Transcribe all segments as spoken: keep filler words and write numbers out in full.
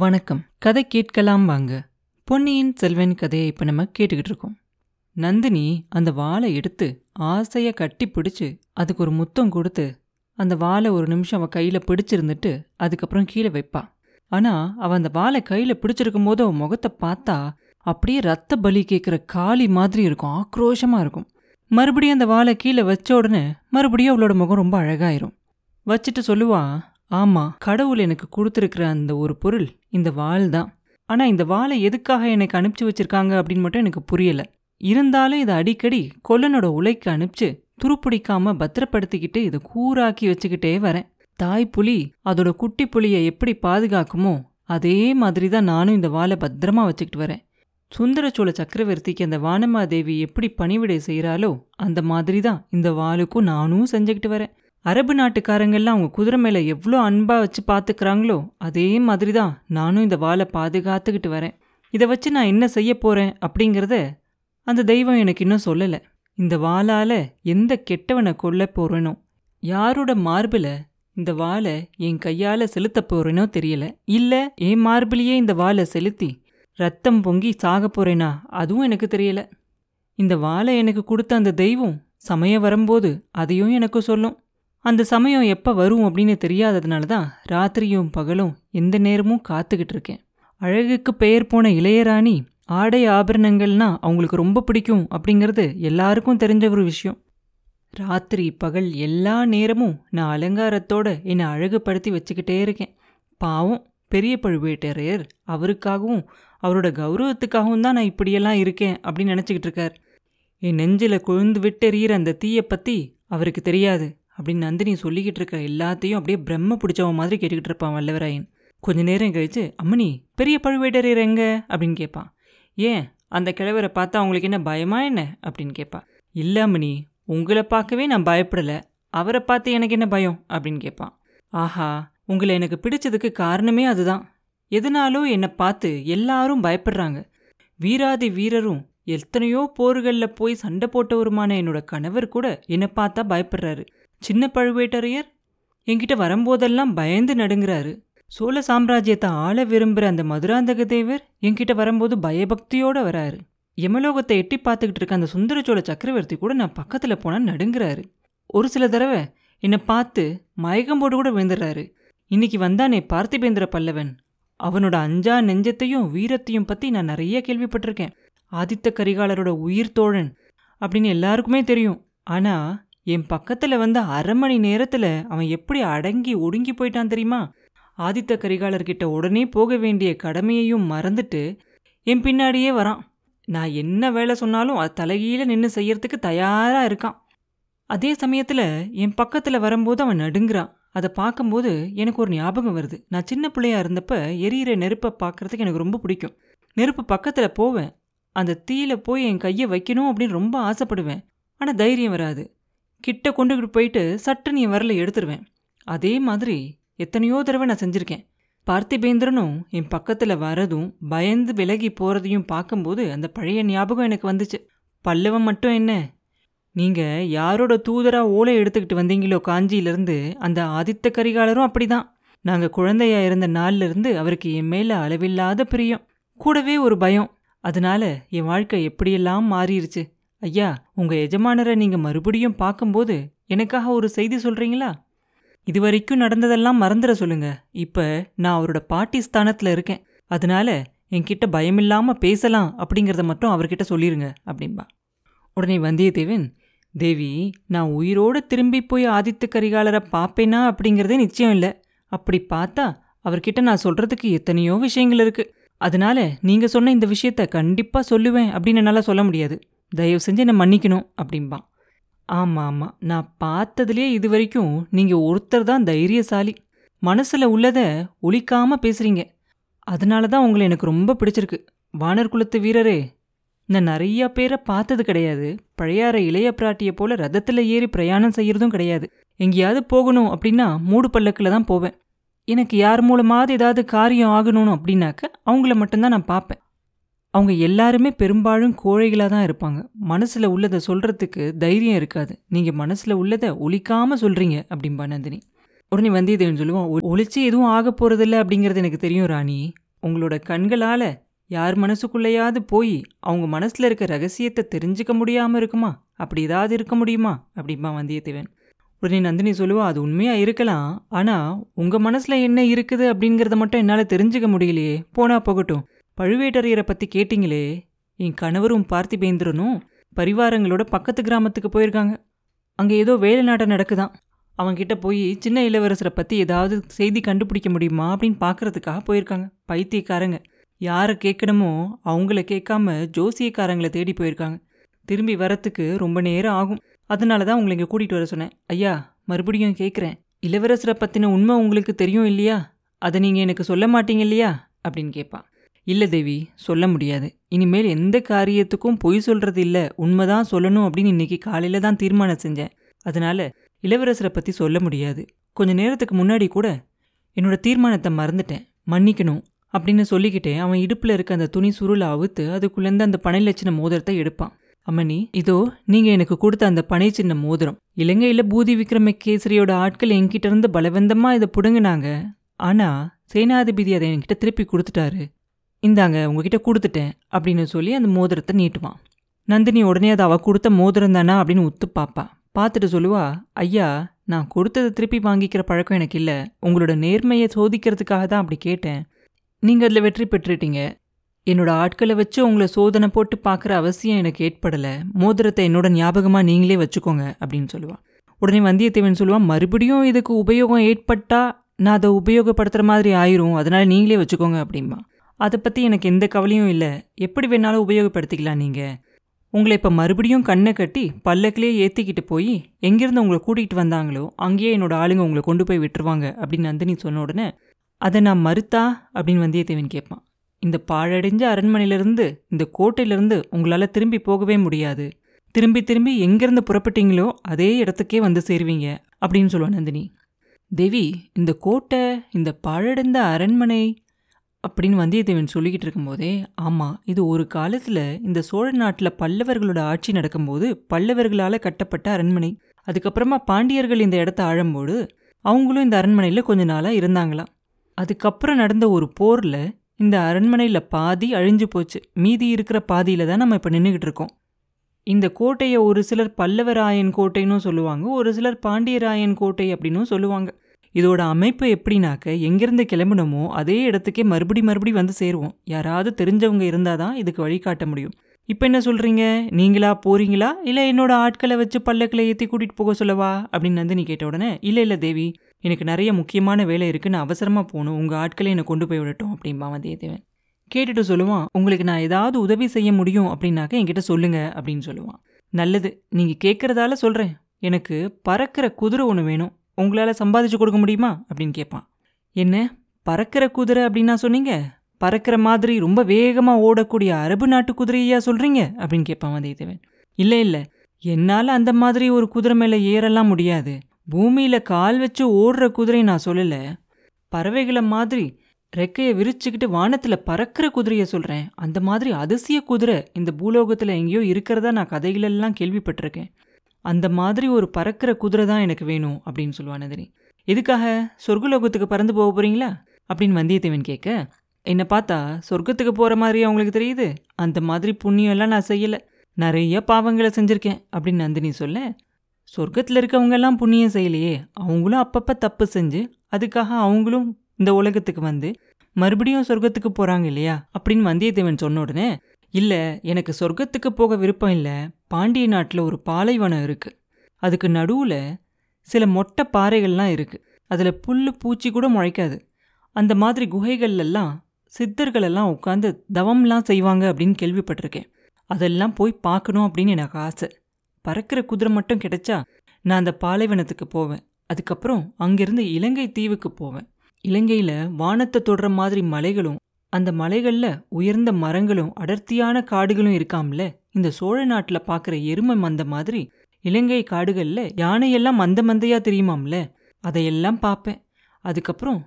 வணக்கம். கதை கேட்கலாம் வாங்க. பொன்னியின் செல்வன் கதையை இப்போ நம்ம கேட்டுக்கிட்டு இருக்கோம். நந்தினி அந்த வாளை எடுத்து ஆசையை கட்டி பிடிச்சி அதுக்கு ஒரு முத்தம் கொடுத்து அந்த வாளை ஒரு நிமிஷம் அவள் கையில் பிடிச்சிருந்துட்டு அதுக்கப்புறம் கீழே வைப்பா. ஆனால் அவள் அந்த வாளை கையில் பிடிச்சிருக்கும் போது அவள் முகத்தை பார்த்தா அப்படியே ரத்த பலி கேட்குற காளி மாதிரி இருக்கும், ஆக்ரோஷமாக இருக்கும். மறுபடியும் அந்த வாளை கீழே வச்ச உடனே மறுபடியும் அவளோட முகம் ரொம்ப அழகாயிரும். வச்சுட்டு சொல்லுவா, ஆமாம், கடவுள் எனக்கு கொடுத்துருக்குற அந்த ஒரு பொருள் இந்த வாள் தான். ஆனால் இந்த வாளை எதுக்காக எனக்கு அனுப்பிச்சி வச்சுருக்காங்க அப்படின்னு மட்டும் எனக்கு புரியலை. இருந்தாலும் இதை அடிக்கடி கொல்லனோட உலைக்கு அனுப்பிச்சு துருப்பிடிக்காமல் பத்திரப்படுத்திக்கிட்டு இதை கூராக்கி வச்சுக்கிட்டே வரேன். தாய் புலி அதோட குட்டி புலியை எப்படி பாதுகாக்குமோ அதே மாதிரி தான் நானும் இந்த வாளை பத்திரமா வச்சுக்கிட்டு வரேன். சுந்தரச்சோள சக்கரவர்த்திக்கு அந்த வானமாதேவி எப்படி பணிவிடை செய்கிறாளோ அந்த மாதிரி தான் இந்த வாளுக்கும் நானும் செஞ்சுக்கிட்டு வரேன். அரபு நாட்டுக்காரங்கள்லாம் அவங்க குதிரை மேலே எவ்வளோ அன்பாக வச்சு பார்த்துக்கிறாங்களோ அதே மாதிரி தான் நானும் இந்த வாளை பாதுகாத்துக்கிட்டு வரேன். இதை வச்சு நான் என்ன செய்ய போகிறேன் அப்படிங்கிறத அந்த தெய்வம் எனக்கு இன்னும் சொல்லலை. இந்த வாளால் எந்த கெட்டவனை கொல்ல போகிறேனோ, யாரோட மார்பில் இந்த வாளை என் கையால் செலுத்த போகிறேனோ தெரியலை. இல்லை என் மார்பிலேயே இந்த வாளை செலுத்தி ரத்தம் பொங்கி சாக போகிறேனா அதுவும் எனக்கு தெரியலை. இந்த வாளை எனக்கு கொடுத்த அந்த தெய்வம் சமயம் வரும்போது அதையும் எனக்கு சொல்லும். அந்த சமயம் எப்போ வரும் அப்படின்னு தெரியாததுனால தான் ராத்திரியும் பகலும் எந்த நேரமும் காத்துக்கிட்டு இருக்கேன். அழகுக்கு பெயர் போன இளையராணி ஆடை ஆபரணங்கள்னா அவங்களுக்கு ரொம்ப பிடிக்கும் அப்படிங்கிறது எல்லாருக்கும் தெரிஞ்ச ஒரு விஷயம். ராத்திரி பகல் எல்லா நேரமும் நான் அலங்காரத்தோடு என்னை அழகுபடுத்தி வச்சுக்கிட்டே இருக்கேன். பாவம் பெரிய பழுவேட்டரையர் அவருக்காகவும் அவரோட கௌரவத்துக்காகவும் தான் நான் இப்படியெல்லாம் இருக்கேன் அப்படின்னு நினச்சிக்கிட்டு இருக்கார். என் நெஞ்சில் கொழுந்து விட்டெறிகிற அந்த தீயை பற்றி அவருக்கு தெரியாது அப்படின்னு நந்தினி சொல்லிக்கிட்டு இருக்க எல்லாத்தையும் அப்படியே பிரம்ம பிடிச்சவன் மாதிரி கேட்டுக்கிட்டு இருப்பான் வல்லவராயன். கொஞ்ச நேரம் கழிச்சு, அம்மணி பெரிய பழுவேட்டரையர் எங்க அப்படின்னு கேட்பான். ஏன் அந்த கிழவரை பார்த்தா அவங்களுக்கு என்ன பயமா என்ன அப்படின்னு கேட்பா. இல்லை அம்மணி, உங்களை பார்க்கவே நான் பயப்படலை, அவரை பார்த்து எனக்கு என்ன பயம் அப்படின்னு கேட்பான். ஆஹா, உங்களை எனக்கு பிடிச்சதுக்கு காரணமே அதுதான். எதனாலும் என்னை பார்த்து எல்லாரும் பயப்படுறாங்க. வீராதி வீரரும் எத்தனையோ போர்களில் போய் சண்டை போட்டவருமான என்னோட கணவர் கூட என்னை பார்த்தா பயப்படுறாரு. சின்ன பழுவேட்டரையர் என்கிட்ட வரும்போதெல்லாம் பயந்து நடுங்கிறாரு. சோழ சாம்ராஜ்யத்தை ஆள விரும்புகிற அந்த மதுராந்தக தேவர் என்கிட்ட வரும்போது பயபக்தியோடு வராரு. யமலோகத்தை எட்டி பார்த்துக்கிட்டு இருக்க அந்த சுந்தரச்சோள சக்கரவர்த்தி கூட நான் பக்கத்தில் போனால் நடுங்கிறாரு. ஒரு சில தடவை என்னை பார்த்து மயக்கம்போடு கூட விழுந்துடுறாரு. இன்னைக்கு வந்தானே பார்த்திபேந்திர பல்லவன், அவனோட அஞ்சா நெஞ்சத்தையும் வீரத்தையும் பற்றி நான் நிறைய கேள்விப்பட்டிருக்கேன். ஆதித்த கரிகாலரோட உயிர் தோழன் அப்படின்னு எல்லாருக்குமே தெரியும். ஆனால் என் பக்கத்தில் வந்து அரை மணி நேரத்தில் அவன் எப்படி அடங்கி ஒடுங்கி போயிட்டான் தெரியுமா? ஆதித்த கரிகாலர்கிட்ட உடனே போக வேண்டிய கடமையையும் மறந்துட்டு என் பின்னாடியே வரான். நான் என்ன வேலை சொன்னாலும் அது தலைகீழ நின்று செய்யறதுக்கு தயாராக இருக்கான். அதே சமயத்தில் என் பக்கத்தில் வரும்போது அவன் நடுங்கிறான். அதை பார்க்கும்போது எனக்கு ஒரு ஞாபகம் வருது. நான் சின்ன பிள்ளையாக இருந்தப்போ எரியிற நெருப்பை பார்க்குறதுக்கு எனக்கு ரொம்ப பிடிக்கும். நெருப்பு பக்கத்தில் போவேன், அந்த தீயில போய் என் கையை வைக்கணும் அப்படின்னு ரொம்ப ஆசைப்படுவேன். ஆனால் தைரியம் வராது. கிட்ட கொண்டுகிட்டு போயிட்டு சட்டுன்னு என் வரலை எடுத்துருவேன். அதே மாதிரி எத்தனையோ தடவை நான் செஞ்சுருக்கேன். பார்த்திபேந்திரனும் என் பக்கத்தில் வரதும் பயந்து விலகி போகிறதையும் பார்க்கும்போது அந்த பழைய ஞாபகம் எனக்கு வந்துச்சு. பல்லவன் மட்டும் என்ன, நீங்கள் யாரோட தூதராக ஓலை எடுத்துக்கிட்டு வந்தீங்களோ காஞ்சியிலேருந்து, அந்த ஆதித்த கரிகாலரும் அப்படி தான். நாங்கள் குழந்தையா இருந்த நாள்லேருந்து அவருக்கு என் மேலே அளவில்லாத பிரியம், கூடவே ஒரு பயம். அதனால என் வாழ்க்கை எப்படியெல்லாம் மாறிடுச்சு. ஐயா, உங்கள் எஜமானரை நீங்கள் மறுபடியும் பார்க்கும்போது எனக்காக ஒரு செய்தி சொல்கிறீங்களா? இது வரைக்கும் நடந்ததெல்லாம் மறந்துட சொல்லுங்கள். இப்போ நான் அவரோட பாட்டி ஸ்தானத்தில் இருக்கேன். அதனால என்கிட்ட பயமில்லாமல் பேசலாம் அப்படிங்கிறத மட்டும் அவர்கிட்ட சொல்லிடுங்க அப்படின்பா. உடனே வந்தியத்தேவன், தேவி, நான் உயிரோடு திரும்பி போய் ஆதித்த கரிகாலரை பார்ப்பேனா அப்படிங்கிறதே நிச்சயம் இல்லை. அப்படி பார்த்தா அவர்கிட்ட நான் சொல்கிறதுக்கு எத்தனையோ விஷயங்கள் இருக்குது. அதனால நீங்கள் சொன்ன இந்த விஷயத்த கண்டிப்பாக சொல்லுவேன் அப்படின்னு என்னால் சொல்ல முடியாது. தயவு செஞ்சு என்னை மன்னிக்கணும் அப்படின்பான். ஆமாம் ஆமாம், நான் பார்த்ததுலேயே இது வரைக்கும் நீங்கள் ஒருத்தர் தான் தைரியசாலி. மனசில் உள்ளதை ஒழிக்காமல் பேசுகிறீங்க. அதனால தான் உங்களை எனக்கு ரொம்ப பிடிச்சிருக்கு. வானர் குலத்து வீரரே, நான் நிறையா பேரை பார்த்தது கிடையாது. பழையாற இளைய பிராட்டியை போல் ரதத்தில் ஏறி பிரயாணம் செய்கிறதும் கிடையாது. எங்கேயாவது போகணும் அப்படின்னா மூடு பல்லக்கில் தான் போவேன். எனக்கு யார் மூலமாவது ஏதாவது காரியம் ஆகணும்னு அப்படின்னாக்க அவங்கள மட்டும்தான் நான் பார்ப்பேன். அவங்க எல்லாருமே பெரும்பாலும் கோழைகளாக தான் இருப்பாங்க. மனசில் உள்ளதை சொல்கிறதுக்கு தைரியம் இருக்காது. நீங்கள் மனசில் உள்ளதை ஒழிக்காமல் சொல்கிறீங்க அப்படின்பா நந்தினி. உடனே வந்தியத்தேவன் சொல்லுவான், ஒழிச்சு எதுவும் ஆக போகிறதில்ல அப்படிங்கிறது எனக்கு தெரியும் ராணி. உங்களோட கண்களால் யார் மனசுக்குள்ளையாவது போய் அவங்க மனசில் இருக்க ரகசியத்தை தெரிஞ்சிக்க முடியாமல் இருக்குமா? அப்படி ஏதாவது இருக்க முடியுமா அப்படிம்பா வந்தியத்தேவன். உடனே நந்தினி சொல்லுவா, அது உண்மையாக இருக்கலாம், ஆனால் உங்கள் மனசில் என்ன இருக்குது அப்படிங்கிறத மட்டும் என்னால் தெரிஞ்சிக்க முடியலையே. போனா போகட்டும், பழுவேட்டரையரை பற்றி கேட்டிங்களே, என் கணவரும் பார்த்திபேந்திரனும் பரிவாரங்களோட பக்கத்து கிராமத்துக்கு போயிருக்காங்க. அங்கே ஏதோ வேலை நாட்டம் நடக்குதான். அவங்ககிட்ட போய் சின்ன இளவரசரை பற்றி ஏதாவது செய்தி கண்டுபிடிக்க முடியுமா அப்படின்னு பார்க்குறதுக்காக போயிருக்காங்க. பைத்தியக்காரங்க, யாரை கேட்கணுமோ அவங்கள கேட்காம ஜோசியக்காரங்களை தேடி போயிருக்காங்க. திரும்பி வரத்துக்கு ரொம்ப நேரம் ஆகும். அதனால தான் உங்களை இங்கே கூட்டிகிட்டு வர சொன்னேன். ஐயா, மறுபடியும் கேட்குறேன், இளவரசரை பற்றின உண்மை உங்களுக்கு தெரியும் இல்லையா? அதை நீங்கள் எனக்கு சொல்ல மாட்டீங்க இல்லையா அப்படின்னு கேட்பான். இல்லை தேவி, சொல்ல முடியாது. இனிமேல் எந்த காரியத்துக்கும் பொய் சொல்கிறது இல்லை, உண்மை தான் சொல்லணும் அப்படின்னு இன்றைக்கி காலையில் தான் தீர்மானம் செஞ்சேன். அதனால் இளவரசரை பற்றி சொல்ல முடியாது. கொஞ்சம் நேரத்துக்கு முன்னாடி கூட என்னோடய தீர்மானத்தை மறந்துட்டேன், மன்னிக்கணும் அப்படின்னு சொல்லிக்கிட்டே அவன் இடுப்பில் இருக்க அந்த துணி சுருளை அவுத்து அதுக்குள்ளேருந்து அந்த பனை லட்சண மோதிரத்தை எடுப்பான். அம்மணி, இதோ நீங்கள் எனக்கு கொடுத்த அந்த பனை சின்ன மோதிரம். இலங்கையில் பூதி விக்ரமகேசரியோட ஆட்கள் என்கிட்ட இருந்து பலவந்தமாக இதை பிடுங்கினாங்க. ஆனால் சேனாதிபதி அதை என்கிட்ட திருப்பி கொடுத்துட்டாரு. இந்தாங்க உங்ககிட்ட கொடுத்துட்டேன் அப்படின்னு சொல்லி அந்த மோதிரத்தை நீட்டுவான். நந்தினி உடனே அதை அவள் கொடுத்த மோதிரம் தானா அப்படின்னு உத்து பார்ப்பா. பார்த்துட்டு சொல்லுவா, ஐயா, நான் கொடுத்ததை திருப்பி வாங்கிக்கிற பழக்கம் எனக்கு இல்லை. உங்களோட நேர்மையை சோதிக்கிறதுக்காக தான் அப்படி கேட்டேன். நீங்கள் அதில் வெற்றி பெற்றுட்டீங்க. என்னோடய ஆட்களை வச்சு உங்களை சோதனை போட்டு பார்க்குற அவசியம் எனக்கு ஏற்படலை. மோதிரத்தை என்னோட ஞாபகமாக நீங்களே வச்சுக்கோங்க அப்படின்னு சொல்லுவாள். உடனே வந்தியத்தேவன் சொல்லுவான், மறுபடியும் இதுக்கு உபயோகம் ஏற்பட்டால் நான் அதை உபயோகப்படுத்துகிற மாதிரி ஆயிரும், அதனால் நீங்களே வச்சுக்கோங்க அப்படின்பா. அதை பற்றி எனக்கு எந்த கவலையும் இல்லை, எப்படி வேணாலும் உபயோகப்படுத்திக்கலாம். நீங்கள் உங்களை இப்போ மறுபடியும் கண்ணை கட்டி பல்லக்கிலேயே ஏற்றிக்கிட்டு போய் எங்கேருந்து உங்களை கூட்டிகிட்டு வந்தாங்களோ அங்கேயே என்னோடய ஆளுங்க உங்களை கொண்டு போய் விட்டுருவாங்க அப்படின்னு நந்தினி சொன்ன உடனே, அதை நான் மறுத்தா அப்படின்னு வந்தியத்தேவன் கேட்பான். இந்த பாழடைஞ்ச அரண்மனையிலேருந்து, இந்த கோட்டையிலேருந்து உங்களால் திரும்பி போகவே முடியாது. திரும்பி திரும்பி எங்கேருந்து புறப்பட்டீங்களோ அதே இடத்துக்கே வந்து சேருவீங்க அப்படின்னு சொல்லுவான் நந்தினி. தேவி, இந்த கோட்டை, இந்த பாழடைந்த அரண்மனை அப்படின்னு வந்தியத்தேவன் சொல்லிக்கிட்டு இருக்கும்போதே, ஆமாம், இது ஒரு காலத்தில் இந்த சோழ நாட்டில் பல்லவர்களோட ஆட்சி நடக்கும்போது பல்லவர்களால் கட்டப்பட்ட அரண்மனை. அதுக்கப்புறமா பாண்டியர்கள் இந்த இடத்த ஆளும்போது அவங்களும் இந்த அரண்மனையில் கொஞ்ச நாளாக இருந்தாங்களாம். அதுக்கப்புறம் நடந்த ஒரு போரில் இந்த அரண்மனையில் பாதி அழிஞ்சு போச்சு. மீதி இருக்கிற பாதியில் தான் நம்ம இப்போ நின்றுக்கிட்டு இருக்கோம். இந்த கோட்டையை ஒரு சிலர் பல்லவராயன் கோட்டைன்னு சொல்லுவாங்க, ஒரு சிலர் பாண்டியராயன் கோட்டை அப்படின்னும் சொல்லுவாங்க. இதோட அமைப்பு எப்படின்னாக்க, எங்கேருந்து கிளம்பணுமோ அதே இடத்துக்கே மறுபடி மறுபடி வந்து சேருவோம். யாராவது தெரிஞ்சவங்க இருந்தால் தான் இதுக்கு வழிகாட்ட முடியும். இப்போ என்ன சொல்கிறீங்க, நீங்களா போகிறீங்களா இல்லை என்னோட ஆட்களை வச்சு பல்லக்கில் ஏற்றி கூட்டிகிட்டு போக சொல்லவா அப்படின்னு நந்தினி கேட்ட உடனே, இல்லை இல்லை தேவி, எனக்கு நிறைய முக்கியமான வேலை இருக்குது, நான் அவசரமாக போகணும், உங்கள் ஆட்களை என்னை கொண்டு போய் விடட்டும் அப்படின்பா வந்தியத்தேவன். கேட்டுட்டு சொல்லுவான், உங்களுக்கு நான் ஏதாவது உதவி செய்ய முடியும் அப்படின்னாக்க என்கிட்ட சொல்லுங்கள் அப்படின்னு சொல்லுவான். நல்லது, நீங்கள் கேட்குறதால சொல்கிறேன், எனக்கு பறக்கிற குதிரை ஒன்று வேணும், உங்களால் சம்பாதிச்சு கொடுக்க முடியுமா அப்படின்னு கேட்பான். என்ன பறக்கிற குதிரை அப்படின்னா சொன்னீங்க? பறக்கிற மாதிரி ரொம்ப வேகமாக ஓடக்கூடிய அரபு நாட்டு குதிரையா சொல்கிறீங்க அப்படின்னு கேட்பான் வந்தியத்தேவன். இல்லை இல்லை, என்னால் அந்த மாதிரி ஒரு குதிரை மேலே ஏறலாம் முடியாது. பூமியில் கால் வச்சு ஓடுற குதிரை நான் சொல்லலை, பறவைகளை மாதிரி ரெக்கையை விரிச்சுக்கிட்டு வானத்தில் பறக்கிற குதிரையை சொல்கிறேன். அந்த மாதிரி அதிசய குதிரை இந்த பூலோகத்தில் எங்கேயோ இருக்கிறதா நான் கதைகளெல்லாம் கேள்விப்பட்டிருக்கேன். அந்த மாதிரி ஒரு பறக்கிற குதிரை தான் எனக்கு வேணும் அப்படின்னு சொல்லுவான் நந்தினி. எதுக்காக, சொர்க்கலோகத்துக்கு பறந்து போக போகிறீங்களா அப்படின்னு வந்தியத்தேவன் கேட்க, என்னை பார்த்தா சொர்க்கத்துக்கு போகிற மாதிரியே அவங்களுக்கு தெரியுது? அந்த மாதிரி புண்ணியம்லாம் நான் செய்யலை, நிறைய பாவங்களை செஞ்சுருக்கேன் அப்படின்னு நந்தினி சொல்ல, சொர்க்கத்தில் இருக்கவங்கெல்லாம் புண்ணியம் செய்யலையே, அவங்களும் அப்பப்போ தப்பு செஞ்சு அதுக்காக அவங்களும் இந்த உலகத்துக்கு வந்து மறுபடியும் சொர்க்கத்துக்கு போகிறாங்க இல்லையா அப்படின்னு வந்தியத்தேவன் சொன்ன உடனே, இல்லை எனக்கு சொர்க்கத்துக்கு போக விருப்பம் இல்லை, பாண்டிய நாட்டில் ஒரு பாலைவனம் இருக்குது, அதுக்கு நடுவில் சில மொட்டை பாறைகள்லாம் இருக்குது, அதில் புல் பூச்சி கூட முளைக்காது, அந்த மாதிரி குகைகள்லாம் சித்தர்களெல்லாம் உட்காந்து தவம்லாம் செய்வாங்க அப்படின்னு கேள்விப்பட்டிருக்கேன், அதெல்லாம் போய் பார்க்கணும் அப்படின்னு எனக்கு ஆசை. பறக்கிற குதிரை மட்டும் கிடைச்சா நான் அந்த பாலைவனத்துக்கு போவேன், அதுக்கப்புறம் அங்கேருந்து இலங்கை தீவுக்கு போவேன். இலங்கையில் வானத்தை தொடுற மாதிரி மலைகளும் அந்த மலைகளில் உயர்ந்த மரங்களும் அடர்த்தியான காடுகளும் இருக்காமல, இந்த சோழ நாட்டில் பார்க்குற எருமை மந்த மாதிரி இலங்கை காடுகளில் யானையெல்லாம் மந்த மந்தையாக தெரியுமாம்ல, அதையெல்லாம் பார்ப்பேன். அதுக்கப்புறம்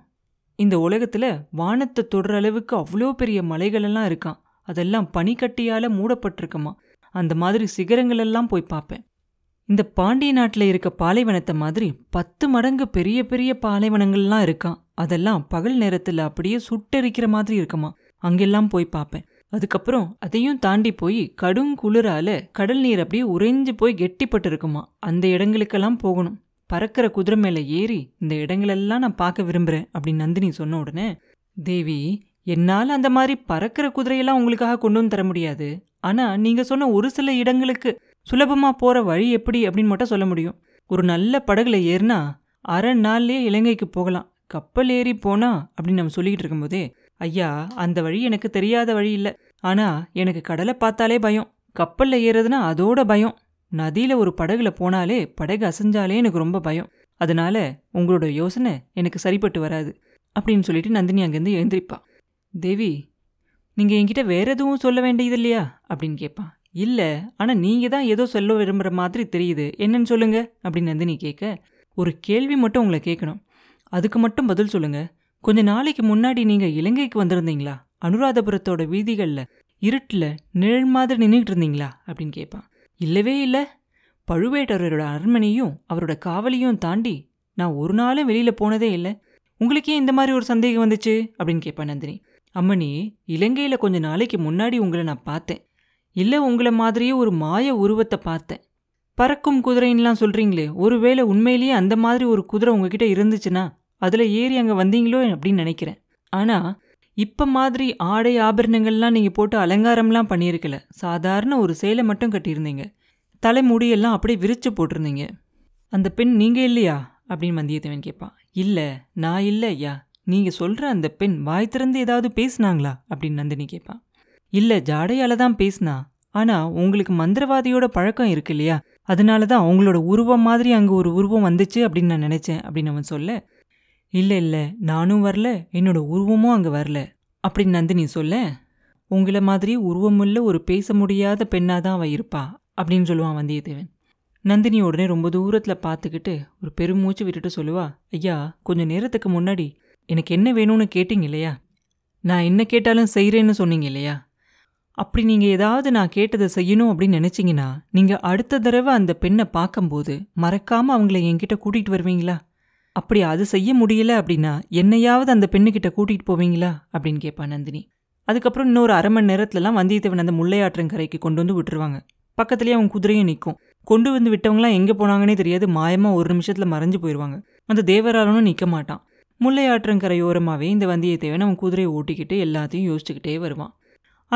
இந்த உலகத்தில் வானத்தை தொடுற அளவுக்கு அவ்வளோ பெரிய மலைகளெல்லாம் இருக்கான், அதெல்லாம் பனிக்கட்டியால் மூடப்பட்டிருக்குமா, அந்த மாதிரி சிகரங்களெல்லாம் போய் பார்ப்பேன். இந்த பாண்டிய நாட்டில் இருக்க பாலைவனத்தை மாதிரி பத்து மடங்கு பெரிய பெரிய பாலைவனங்கள்லாம் இருக்கான். அதெல்லாம் பகல் நேரத்தில் அப்படியே சுட்டெரிக்கிற மாதிரி இருக்குமா. அங்கெல்லாம் போய் பார்ப்பேன். அதுக்கப்புறம் அதையும் தாண்டி போய் கடும் குளிரால கடல் நீர் அப்படியே உறைஞ்சு போய் கெட்டிப்பட்டு இருக்குமா. அந்த இடங்களுக்கெல்லாம் போகணும். பறக்கிற குதிரை மேலே ஏறி இந்த இடங்களெல்லாம் நான் பார்க்க விரும்புகிறேன் அப்படின்னு நந்தினி சொன்ன உடனே, தேவி, என்னால் அந்த மாதிரி பறக்கிற குதிரையெல்லாம் உங்களுக்காக கொண்டு வந்து தர முடியாது. ஆனால் நீங்கள் சொன்ன ஒரு சில இடங்களுக்கு சுலபமாக போகிற வழி எப்படி அப்படின்னு மட்டும் சொல்ல முடியும். ஒரு நல்ல படகுல ஏறினா அரை நாள்லேயே இலங்கைக்கு போகலாம். கப்பல் ஏறி போனா அப்படின்னு நம்ம சொல்லிக்கிட்டு இருக்கும்போதே, ஐயா, அந்த வழி எனக்கு தெரியாத வழி இல்லை. ஆனால் எனக்கு கடலை பார்த்தாலே பயம். கப்பலில் ஏறுறதுன்னா அதோட பயம். நதியில் ஒரு படகுல போனாலே படகு அசைஞ்சாலே எனக்கு ரொம்ப பயம். அதனால உங்களோட யோசனை எனக்கு சரிப்பட்டு வராது அப்படின்னு சொல்லிட்டு நந்தினி அங்கேருந்து எழுந்திரிப்பா. தேவி, நீங்கள் என்கிட்ட வேறு எதுவும் சொல்ல வேண்டியது இல்லையா அப்படின்னு கேட்பான். இல்லை, ஆனால் நீங்கள் தான் ஏதோ சொல்ல விரும்புகிற மாதிரி தெரியுது, என்னன்னு சொல்லுங்கள் அப்படின்னு நந்தினி கேட்க, ஒரு கேள்வி மட்டும் உங்களை கேட்கணும், அதுக்கு மட்டும் பதில் சொல்லுங்கள். கொஞ்ச நாளைக்கு முன்னாடி நீங்கள் இலங்கைக்கு வந்திருந்தீங்களா? அனுராதபுரத்தோட வீதிகளில் இருட்டில் நிழல் மாதிரி நின்றுக்கிட்டு இருந்தீங்களா அப்படின்னு கேட்பான். இல்லவே இல்லை. பழுவேட்டரையரோட அரண்மனையும் அவரோட காவலியும் தாண்டி நான் ஒரு நாளும் வெளியில் போனதே இல்லை. உங்களுக்கே இந்த மாதிரி ஒரு சந்தேகம் வந்துச்சு அப்படின்னு கேட்பான் நந்தினி. அம்மணி, இலங்கையில் கொஞ்ச நாளைக்கு முன்னாடி உங்களை நான் பார்த்தேன். இல்லை, உங்களை மாதிரியே ஒரு மாய உருவத்தை பார்த்தேன். பறக்கும் குதிரைன்னெலாம் சொல்கிறீங்களே, ஒருவேளை உண்மையிலேயே அந்த மாதிரி ஒரு குதிரை உங்ககிட்ட இருந்துச்சுன்னா அதில் ஏறி அங்கே வந்தீங்களோ அப்படின்னு நினைக்கிறேன். ஆனால் இப்போ மாதிரி ஆடை ஆபரணங்கள்லாம் நீங்கள் போட்டு அலங்காரம்லாம் பண்ணியிருக்கல. சாதாரண ஒரு சேலை மட்டும் கட்டியிருந்தீங்க. தலைமுடியெல்லாம் அப்படியே விரிச்சு போட்டிருந்தீங்க. அந்த பெண் நீங்கள் இல்லையா அப்படின்னு வந்தியத்தேவன் கேட்பான். இல்லை, நான் இல்லை ஐயா. நீங்கள் சொல்கிற அந்த பெண் வாய் திறந்து ஏதாவது பேசினாங்களா அப்படின்னு நந்தினி கேட்பான். இல்லை, ஜாடையால் தான் பேசினா. ஆனால் உங்களுக்கு மந்திரவாதியோட பழக்கம் இருக்கு இல்லையா, அதனால தான் அவங்களோட உருவம் மாதிரி அங்கே ஒரு உருவம் வந்துச்சு அப்படின்னு நான் நினச்சேன் அப்படின்னு அவன் சொல்ல, இல்லை இல்லை நானும் வரல, என்னோட உருவமும் அங்கே வரல அப்படின்னு நந்தினி சொல்ல, உங்களை மாதிரி உருவமுள்ள ஒரு பேச முடியாத பெண்ணாக தான் அவன் இருப்பா அப்படின்னு சொல்லுவான் வந்தியத்தேவன். நந்தினி உடனே ரொம்ப தூரத்தில் பார்த்துக்கிட்டு ஒரு பெருமூச்சு விட்டுட்டு சொல்லுவா, ஐயா, கொஞ்சம் நேரத்துக்கு முன்னாடி எனக்கு என்ன வேணும்னு கேட்டிங்க இல்லையா, நான் என்ன கேட்டாலும் செய்கிறேன்னு சொன்னீங்க இல்லையா, அப்படி நீங்கள் ஏதாவது நான் கேட்டதை செய்யணும் அப்படின்னு நினச்சிங்கன்னா நீங்கள் அடுத்த தடவை அந்த பெண்ணை பார்க்கும்போது மறக்காமல் அவங்கள என்கிட்ட கூட்டிகிட்டு வருவீங்களா? அப்படி அது செய்ய முடியலை அப்படின்னா என்னையாவது அந்த பெண்ணுக்கிட்ட கூட்டிகிட்டு போவீங்களா அப்படின்னு கேட்பா நந்தினி. அதுக்கப்புறம் இன்னொரு அரை மணி நேரத்துலலாம் வந்தியத்தேவன் அந்த முள்ளையாற்றங்கரைக்கு கொண்டு வந்து விட்டுருவாங்க. பக்கத்துலேயே அவங்க குதிரையும் நிற்கும். கொண்டு வந்து விட்டவங்களாம் எங்கே போனாங்கன்னே தெரியாது. மாயமாக ஒரு நிமிஷத்தில் மறைஞ்சு போயிடுவாங்க. அந்த தேவராலும் நிற்க மாட்டான். முள்ளையாற்றங்கரையோரமாகவே இந்த வந்தியத்தேவன் அவன் குதிரையை ஓட்டிக்கிட்டு எல்லாத்தையும் யோசிச்சுக்கிட்டே வருவான்.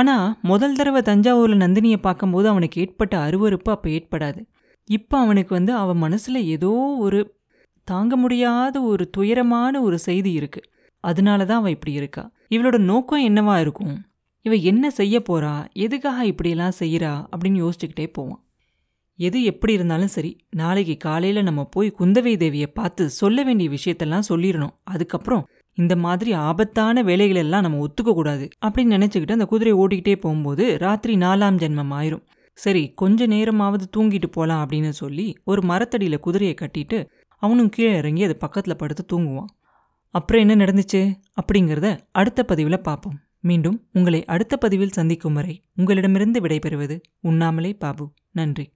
ஆனால் முதல் தடவை தஞ்சாவூரில் நந்தினியை பார்க்கும்போது அவனுக்கு ஏற்பட்ட அருவறுப்பு அப்போ ஏற்படாது. இப்போ அவனுக்கு வந்து அவன் மனசில் ஏதோ ஒரு தாங்க முடியாத ஒரு துயரமான ஒரு செய்தி இருக்குது. அதனால தான் அவன் இப்படி இருக்கா. இவளோட நோக்கம் என்னவா இருக்கும்? இவன் என்ன செய்ய போகிறா? எதுக்காக இப்படியெல்லாம் செய்கிறா அப்படின்னு யோசிச்சுக்கிட்டே போவான். எது எப்படி இருந்தாலும் சரி, நாளைக்கு காலையில் நம்ம போய் குந்தவை தேவியை பார்த்து சொல்ல வேண்டிய விஷயத்தெல்லாம் சொல்லிடணும். அதுக்கப்புறம் இந்த மாதிரி ஆபத்தான வேலைகளெல்லாம் நம்ம ஒத்துக்கக்கூடாது அப்படின்னு நினச்சிக்கிட்டு அந்த குதிரையை ஓட்டிக்கிட்டே போகும்போது ராத்திரி நாலாம் ஜென்மம் ஆயிரும். சரி, கொஞ்ச நேரமாவது தூங்கிட்டு போகலாம் அப்படின்னு சொல்லி ஒரு மரத்தடியில் குதிரையை கட்டிட்டு அவனும் கீழே இறங்கி அது பக்கத்தில் படுத்து தூங்குவான். அப்புறம் என்ன நடந்துச்சு அப்படிங்கிறத அடுத்த பதிவில் பார்ப்போம். மீண்டும் உங்களை அடுத்த பதிவில் சந்திக்கும் வரை உங்களிடமிருந்து விடைபெறுவது உண்ணாமலே பாபு. நன்றி.